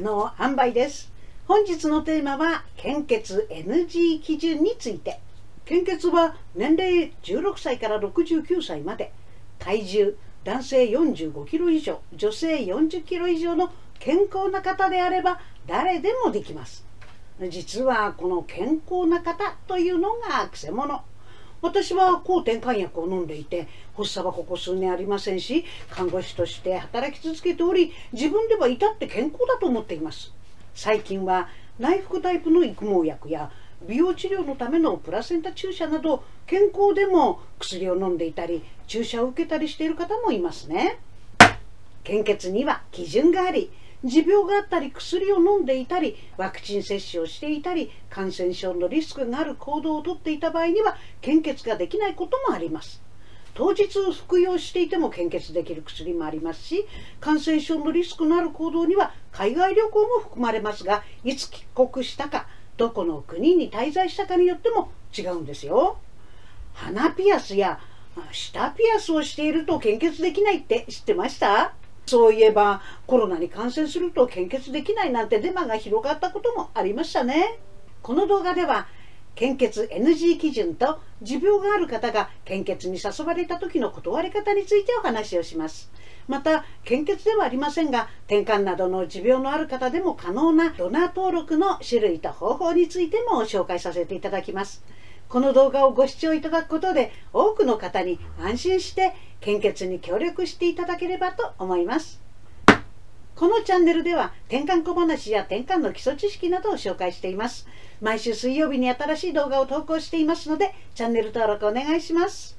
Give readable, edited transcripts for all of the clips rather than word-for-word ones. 塩梅です。本日のテーマは献血 NG 基準について。献血は年齢16歳から69歳まで、体重男性45キロ以上、女性40キロ以上の健康な方であれば誰でもできます。実はこの健康な方というのがくせ者。私は抗てんかん薬を飲んでいて、発作はここ数年ありませんし、看護師として働き続けており、自分では至って健康だと思っています。最近は内服タイプの育毛薬や美容治療のためのプラセンタ注射など、健康でも薬を飲んでいたり注射を受けたりしている方もいますね。献血には基準があり、持病があったり、薬を飲んでいたり、ワクチン接種をしていたり、感染症のリスクがある行動をとっていた場合には献血ができないこともあります。当日服用していても献血できる薬もありますし、感染症のリスクのある行動には海外旅行も含まれますが、いつ帰国したか、どこの国に滞在したかによっても違うんですよ。鼻ピアスや舌ピアスをしていると献血できないって知ってました？そういえばコロナに感染すると献血できないなんてデマが広がったこともありましたね。この動画では献血 NG 基準と持病がある方が献血に誘われた時の断り方についてお話をします。また献血ではありませんが、てんかんなどの持病のある方でも可能なドナー登録の種類と方法についても紹介させていただきます。この動画をご視聴いただくことで、多くの方に安心して献血に協力していただければと思います。このチャンネルでは、てんかん小話やてんかんの基礎知識などを紹介しています。毎週水曜日に新しい動画を投稿していますので、チャンネル登録お願いします。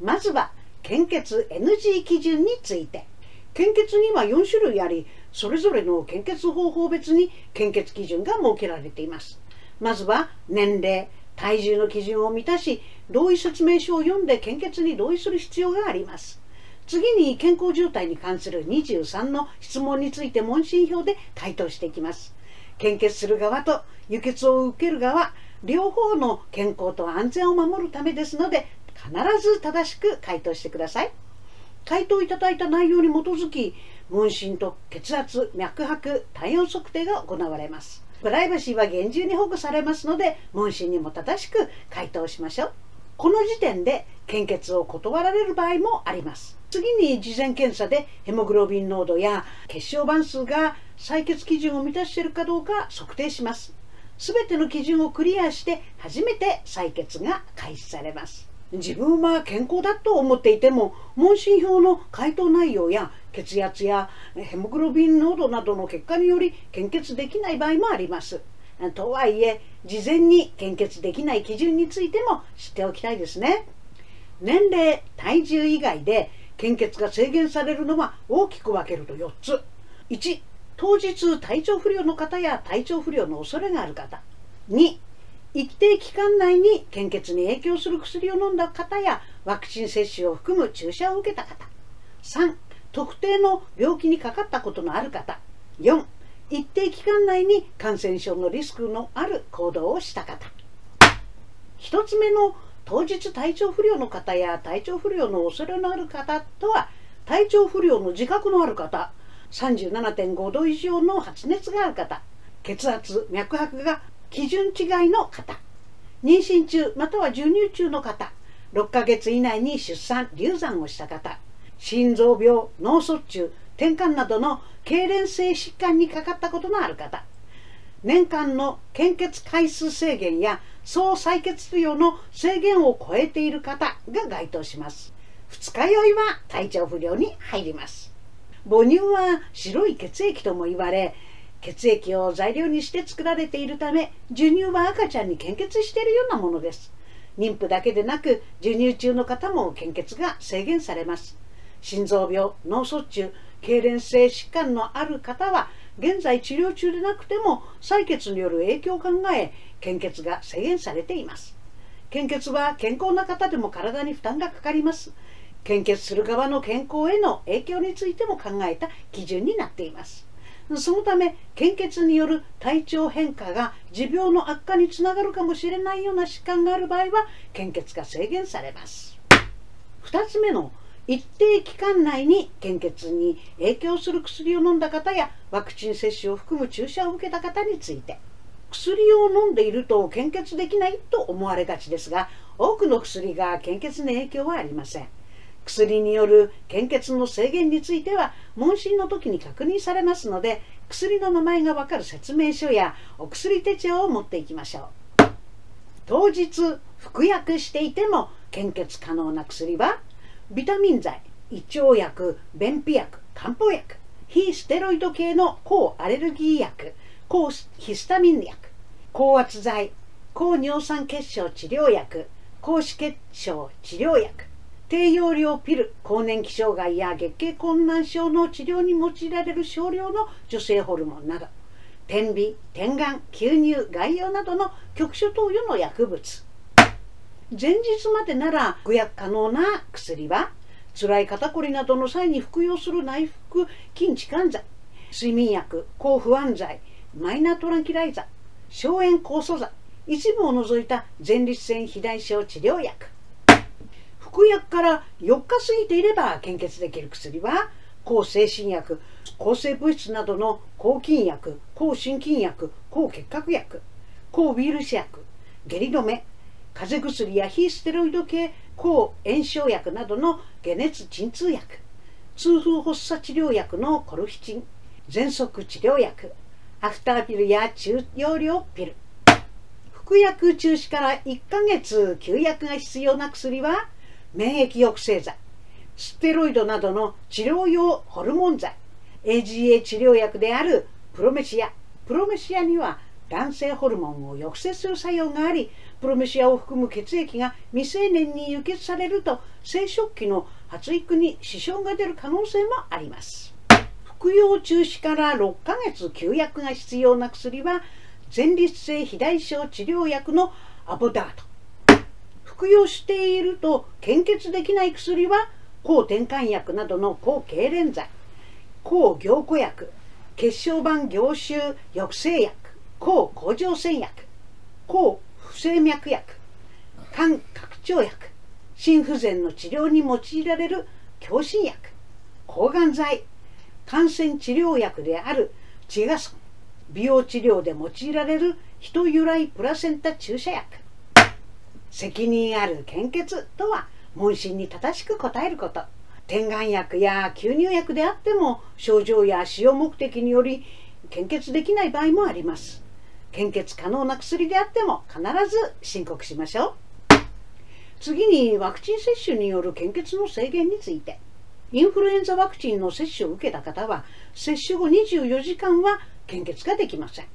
まずは、献血 NG 基準について。献血には4種類あり、それぞれの献血方法別に献血基準が設けられています。まずは、年齢。体重の基準を満たし、同意説明書を読んで献血に同意する必要があります。次に健康状態に関する23の質問について問診票で回答していきます。献血する側と輸血を受ける側、両方の健康と安全を守るためですので、必ず正しく回答してください。回答いただいた内容に基づき、問診と血圧、脈拍、体温測定が行われます。プライバシーは厳重に保護されますので、問診にも正しく回答しましょう。この時点で献血を断られる場合もあります。次に事前検査でヘモグロビン濃度や血小板数が採血基準を満たしているかどうか測定します。すべての基準をクリアして初めて採血が開始されます。自分は健康だと思っていても、問診票の回答内容や血圧やヘモグロビン濃度などの結果により献血できない場合もあります。とはいえ、事前に献血できない基準についても知っておきたいですね。年齢、体重以外で献血が制限されるのは大きく分けると4つ。1、当日体調不良の方や体調不良の恐れがある方。2、一定期間内に献血に影響する薬を飲んだ方やワクチン接種を含む注射を受けた方。3、特定の病気にかかったことのある方。4、一定期間内に感染症のリスクのある行動をした方。1つ目の当日体調不良の方や体調不良の恐れのある方とは、体調不良の自覚のある方、37.5 度以上の発熱がある方、血圧、脈拍が基準違いの方、妊娠中または授乳中の方、6ヶ月以内に出産・流産をした方、心臓病、脳卒中、てんかんなどの痙攣性疾患にかかったことのある方、年間の献血回数制限や総採血量の制限を超えている方が該当します。二日酔いは体調不良に入ります。母乳は白い血液とも言われ、血液を材料にして作られているため、授乳は赤ちゃんに献血しているようなものです。妊婦だけでなく授乳中の方も献血が制限されます。心臓病、脳卒中、痙攣性疾患のある方は現在治療中でなくても採血による影響を考え、献血が制限されています。献血は健康な方でも体に負担がかかります。献血する側の健康への影響についても考えた基準になっています。そのため、献血による体調変化が持病の悪化につながるかもしれないような疾患がある場合は献血が制限されます。2つ目の一定期間内に献血に影響する薬を飲んだ方やワクチン接種を含む注射を受けた方について、薬を飲んでいると献血できないと思われがちですが、多くの薬が献血に影響はありません。薬による献血の制限については問診の時に確認されますので、薬の名前がわかる説明書やお薬手帳を持っていきましょう。当日服薬していても献血可能な薬は、ビタミン剤、胃腸薬、便秘薬、漢方薬、非ステロイド系の抗アレルギー薬、抗ヒスタミン薬、高圧剤、抗尿酸血症治療薬、高脂血症治療薬、低用量ピル、更年期障害や月経困難症の治療に用いられる少量の女性ホルモンなど、点鼻、点眼、吸入、外用などの局所投与の薬物。前日までなら服薬可能な薬は、辛い肩こりなどの際に服用する内服筋弛緩剤、睡眠薬、抗不安剤、マイナートランキライザー、消炎酵素剤、一部を除いた前立腺肥大症治療薬。服薬から4日過ぎていれば献血できる薬は、抗精神薬、抗生物質などの抗菌薬、抗心筋薬、抗結核薬、抗ウイルス薬、下痢止め、風邪薬や非ステロイド系抗炎症薬などの解熱鎮痛薬、痛風発作治療薬のコルフィチン、喘息治療薬、アフターピルや中容量ピル。服薬中止から1ヶ月休薬が必要な薬は、免疫抑制剤、ステロイドなどの治療用ホルモン剤、AGA 治療薬であるプロメシア。プロメシアには男性ホルモンを抑制する作用があり、プロメシアを含む血液が未成年に輸血されると生殖器の発育に支障が出る可能性もあります。服用中止から6ヶ月休薬が必要な薬は、前立腺肥大症治療薬のアボダート。服用していると献血できない薬は、抗てんかん薬などの抗痙攣剤、抗凝固薬、血小板凝集抑制薬、抗甲状腺薬、抗不整脈薬、肝拡張薬、心不全の治療に用いられる強心薬、抗がん剤、感染治療薬であるチガソン、美容治療で用いられる人由来プラセンタ注射薬。責任ある献血とは、問診に正しく答えること。点眼薬や吸入薬であっても、症状や使用目的により献血できない場合もあります。献血可能な薬であっても必ず申告しましょう。次に、ワクチン接種による献血の制限について。インフルエンザワクチンの接種を受けた方は、接種後24時間は献血ができません。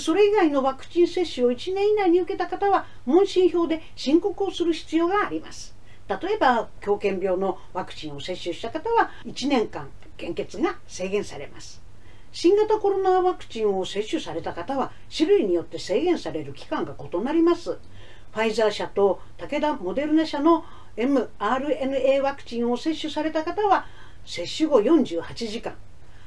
それ以外のワクチン接種を1年以内に受けた方は、問診票で申告をする必要があります。例えば狂犬病のワクチンを接種した方は、1年間献血が制限されます。新型コロナワクチンを接種された方は、種類によって制限される期間が異なります。ファイザー社と武田モデルナ社の mRNA ワクチンを接種された方は、接種後48時間。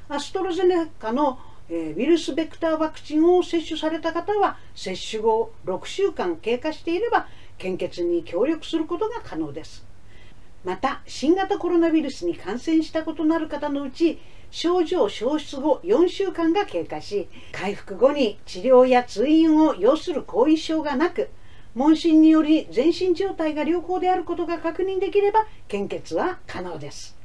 アストラゼネカのウイルスベクターワクチンを接種された方は、接種後6週間経過していれば、献血に協力することが可能です。また、新型コロナウイルスに感染したことのある方のうち、症状消失後4週間が経過し、回復後に治療や通院を要する後遺症がなく、問診により全身状態が良好であることが確認できれば、献血は可能です。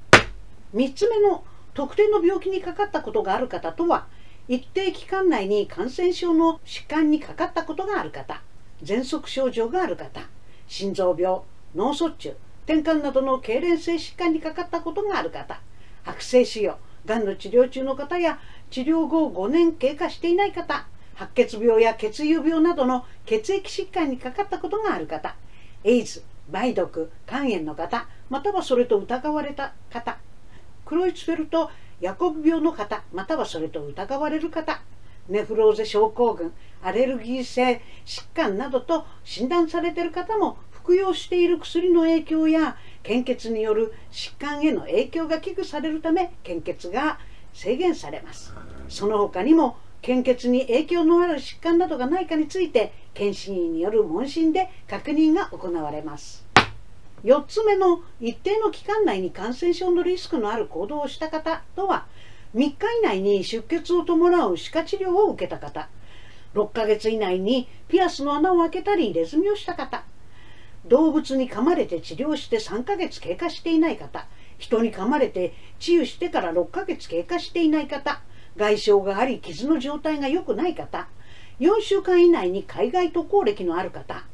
3つ目の、特定の病気にかかったことがある方とは、一定期間内に感染症の疾患にかかったことがある方、喘息症状がある方、心臓病、脳卒中、転換などの痙攣性疾患にかかったことがある方、悪性腫瘍、がんの治療中の方や治療後5年経過していない方、白血病や血友病などの血液疾患にかかったことがある方、エイズ、梅毒、肝炎の方、またはそれと疑われた方、クロイツフェルト・ヤコブ病の方、またはそれと疑われる方、ネフローゼ症候群、アレルギー性疾患などと診断されている方も、服用している薬の影響や献血による疾患への影響が危惧されるため、献血が制限されます。その他にも、献血に影響のある疾患などがないかについて、検診医による問診で確認が行われます。4つ目の一定の期間内に感染症のリスクのある行動をした方とは、3日以内に出血を伴う歯科治療を受けた方、6ヶ月以内にピアスの穴を開けたり入れ墨をした方、動物に噛まれて治療して3ヶ月経過していない方、人に噛まれて治癒してから6ヶ月経過していない方、外傷があり傷の状態が良くない方、4週間以内に海外渡航歴のある方、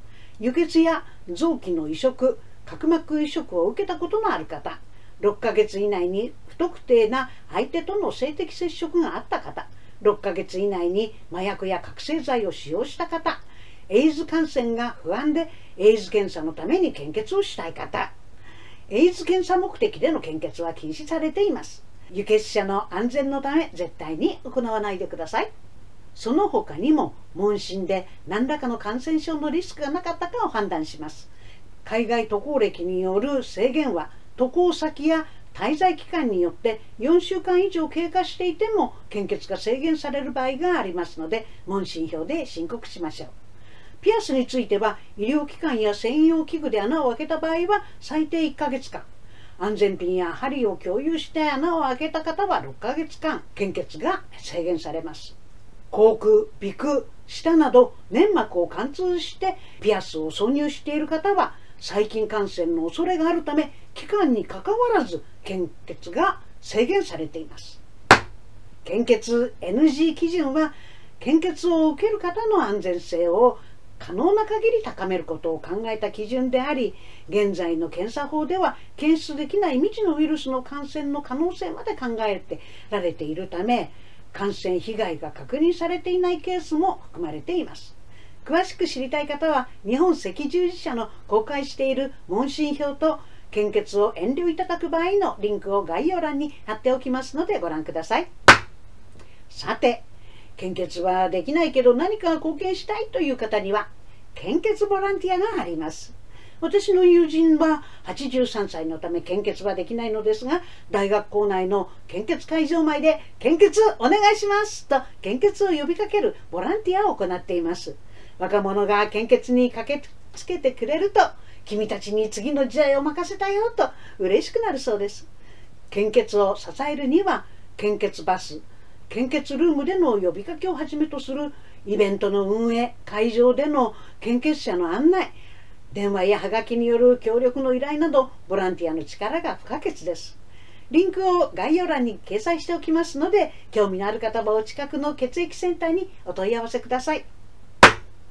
輸血や臓器の移植、角膜移植を受けたことのある方、6ヶ月以内に不特定な相手との性的接触があった方、6ヶ月以内に麻薬や覚醒剤を使用した方、エイズ感染が不安でエイズ検査のために献血をしたい方、エイズ検査目的での献血は禁止されています。輸血者の安全のため絶対に行わないでください。その他にも問診で何らかの感染症のリスクがなかったかを判断します。海外渡航歴による制限は渡航先や滞在期間によって4週間以上経過していても献血が制限される場合がありますので、問診票で申告しましょう。ピアスについては医療機関や専用器具で穴を開けた場合は最低1ヶ月間、安全ピンや針を共有して穴を開けた方は6ヶ月間献血が制限されます。口腔、鼻腔、舌など粘膜を貫通してピアスを挿入している方は細菌感染の恐れがあるため、期間にかかわらず献血が制限されています。献血 NG 基準は献血を受ける方の安全性を可能な限り高めることを考えた基準であり、現在の検査法では検出できない未知のウイルスの感染の可能性まで考えられているため、感染被害が確認されていないケースも含まれています。詳しく知りたい方は日本赤十字社の公開している問診票と献血を遠慮いただく場合のリンクを概要欄に貼っておきますのでご覧ください。さて、献血はできないけど何か貢献したいという方には献血ボランティアがあります。私の友人は83歳のため献血はできないのですが、大学構内の献血会場前で献血お願いしますと献血を呼びかけるボランティアを行っています。若者が献血に駆けつけてくれると、君たちに次の時代を任せたよと嬉しくなるそうです。献血を支えるには献血バス、献血ルームでの呼びかけをはじめとするイベントの運営、会場での献血者の案内、電話やはがきによる協力の依頼など、ボランティアの力が不可欠です。リンクを概要欄に掲載しておきますので、興味のある方はお近くの血液センターにお問い合わせください。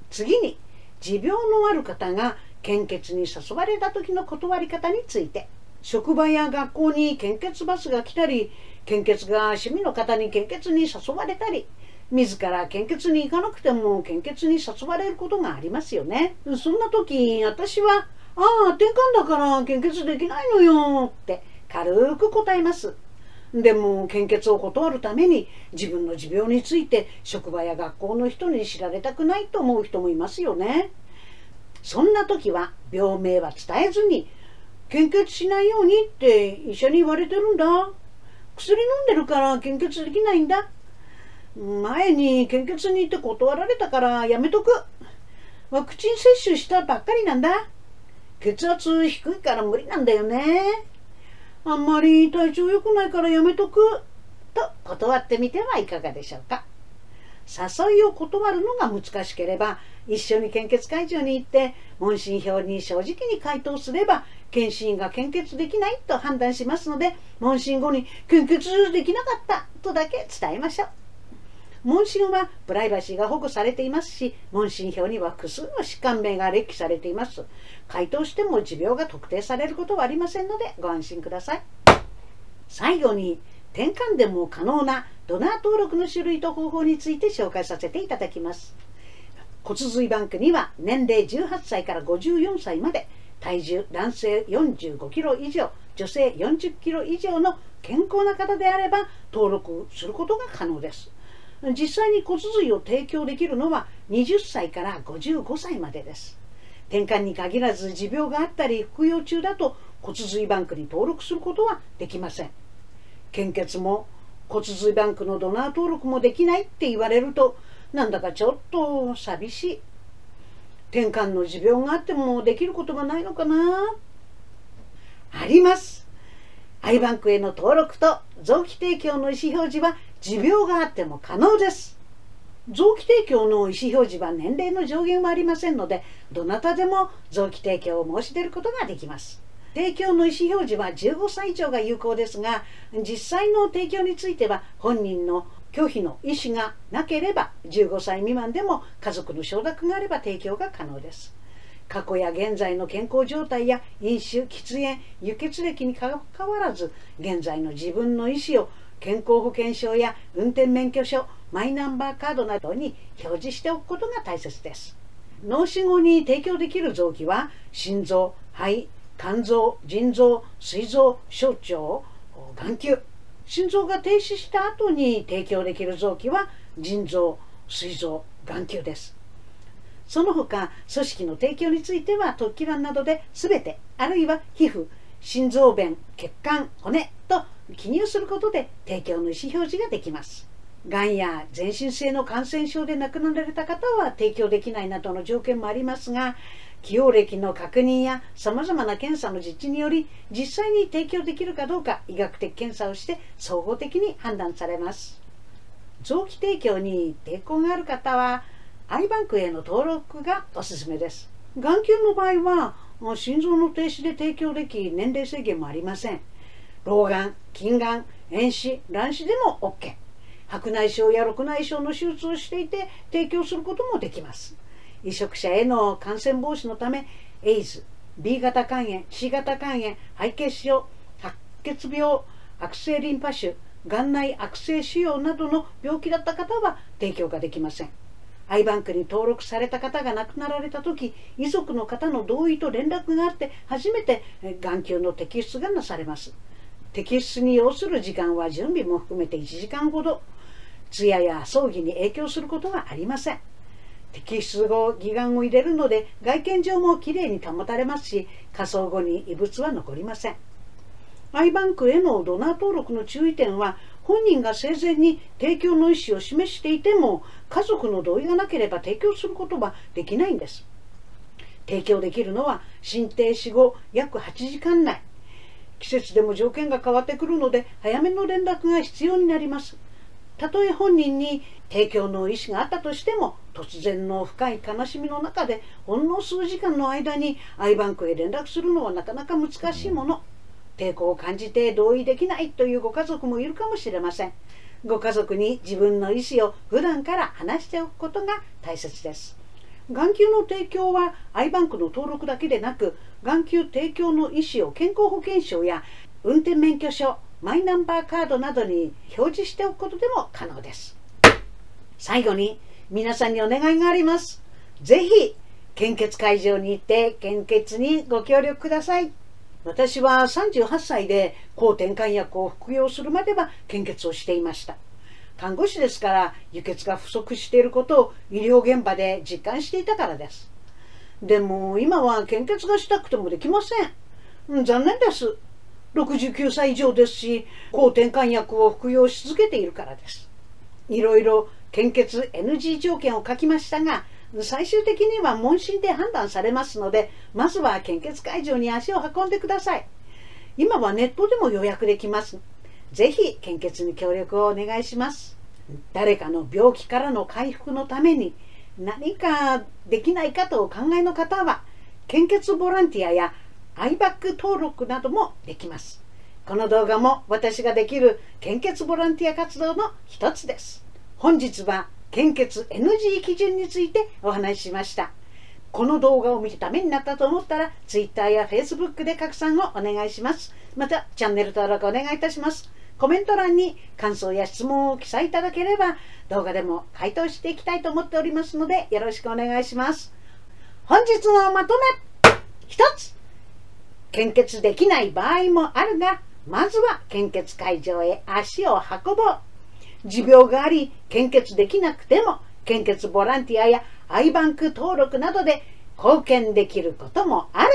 次に、持病のある方が献血に誘われた時の断り方について。職場や学校に献血バスが来たり、献血が趣味の方に献血に誘われたり、自ら献血に行かなくても献血に誘われることがありますよね。そんな時、私は「ああ、てんかんだから献血できないのよ」って軽く答えます。でも献血を断るために自分の持病について職場や学校の人に知られたくないと思う人もいますよね。そんな時は病名は伝えずに、献血しないようにって医者に言われてるんだ。薬飲んでるから献血できないんだ。前に献血に行って断られたからやめとく。ワクチン接種したばっかりなんだ。血圧低いから無理なんだよね。あんまり体調良くないからやめとく。と断ってみてはいかがでしょうか。誘いを断るのが難しければ、一緒に献血会場に行って問診票に正直に回答すれば、検診が献血できないと判断しますので、問診後に献血できなかったとだけ伝えましょう。問診はプライバシーが保護されていますし、問診票には複数の疾患名が列記されています。回答しても持病が特定されることはありませんのでご安心ください。最後に、転換でも可能なドナー登録の種類と方法について紹介させていただきます。骨髄バンクには年齢18歳から54歳まで、体重男性45キロ以上、女性40キロ以上の健康な方であれば登録することが可能です。実際に骨髄を提供できるのは20歳から55歳までです。転換に限らず持病があったり服用中だと骨髄バンクに登録することはできません。献血も骨髄バンクのドナー登録もできないって言われると、なんだかちょっと寂しい。転換の持病があってもできることがないのかなあります。アイバンクへの登録と臓器提供の意思表示は持病があっても可能です。臓器提供の意思表示は年齢の上限はありませんので、どなたでも臓器提供を申し出ることができます。提供の意思表示は15歳以上が有効ですが、実際の提供については本人の拒否の意思がなければ、15歳未満でも家族の承諾があれば提供が可能です。過去や現在の健康状態や飲酒、喫煙、輸血歴にかかわらず、現在の自分の意思を健康保険証や運転免許証、マイナンバーカードなどに表示しておくことが大切です。脳死後に提供できる臓器は、心臓、肺、肝臓、腎臓、膵臓、小腸、眼球。心臓が停止した後に提供できる臓器は、腎臓、膵臓、眼球です。その他、組織の提供については、突起卵などで全て、あるいは皮膚、心臓弁、血管、骨と記入することで提供の意思表示ができます。がんや全身性の感染症で亡くなられた方は提供できないなどの条件もありますが、既往歴の確認やさまざまな検査の実地により、実際に提供できるかどうか医学的検査をして総合的に判断されます。臓器提供に抵抗がある方は、アイバンクへの登録がおすすめです。眼球の場合は、心臓の停止で提供でき、年齢制限もありません。老眼、近眼、遠視、乱視でも OK。白内障や緑内障の手術をしていて提供することもできます。移植者への感染防止のため、エイズ、B 型肝炎、C 型肝炎、敗血症、白血病、悪性リンパ腫、眼内悪性腫瘍などの病気だった方は提供ができません。アイバンクに登録された方が亡くなられたとき、遺族の方の同意と連絡があって、初めて眼球の摘出がなされます。摘出に要する時間は準備も含めて1時間ほど、通夜や葬儀に影響することはありません。摘出後、義眼を入れるので、外見上もきれいに保たれますし、火葬後に異物は残りません。アイバンクへのドナー登録の注意点は、本人が生前に提供の意思を示していても、家族の同意がなければ提供することはできないんです。提供できるのは、心停止後約8時間内。季節でも条件が変わってくるので、早めの連絡が必要になります。たとえ本人に提供の意思があったとしても、突然の深い悲しみの中で、ほんの数時間の間にアイバンクへ連絡するのはなかなか難しいもの。抵抗を感じて同意できないというご家族もいるかもしれません。ご家族に自分の意思を普段から話しておくことが大切です。眼球の提供はアイバンクの登録だけでなく、眼球提供の意思を健康保険証や運転免許証、マイナンバーカードなどに表示しておくことでも可能です。最後に皆さんにお願いがあります。ぜひ献血会場に行って献血にご協力ください。私は38歳で抗てんかん薬を服用するまでは献血をしていました。看護師ですから輸血が不足していることを医療現場で実感していたからです。でも今は献血がしたくてもできません。残念です。69歳以上ですし、抗てんかん薬を服用し続けているからです。いろいろ献血 NG 条件を書きましたが、最終的には問診で判断されますので、まずは献血会場に足を運んでください。今はネットでも予約できます。ぜひ献血に協力をお願いします。誰かの病気からの回復のために何かできないかとお考えの方は、献血ボランティアやアイバック登録などもできます。この動画も私ができる献血ボランティア活動の一つです。本日は献血 NG 基準についてお話ししました。この動画を見てためになったと思ったら、Twitter や Facebook で拡散をお願いします。また、チャンネル登録お願いいたします。コメント欄に感想や質問を記載いただければ、動画でも回答していきたいと思っておりますので、よろしくお願いします。本日のまとめ、一つ、献血できない場合もあるが、まずは献血会場へ足を運ぼう。持病があり、献血できなくても、献血ボランティアやアイバンク登録などで貢献できることもある。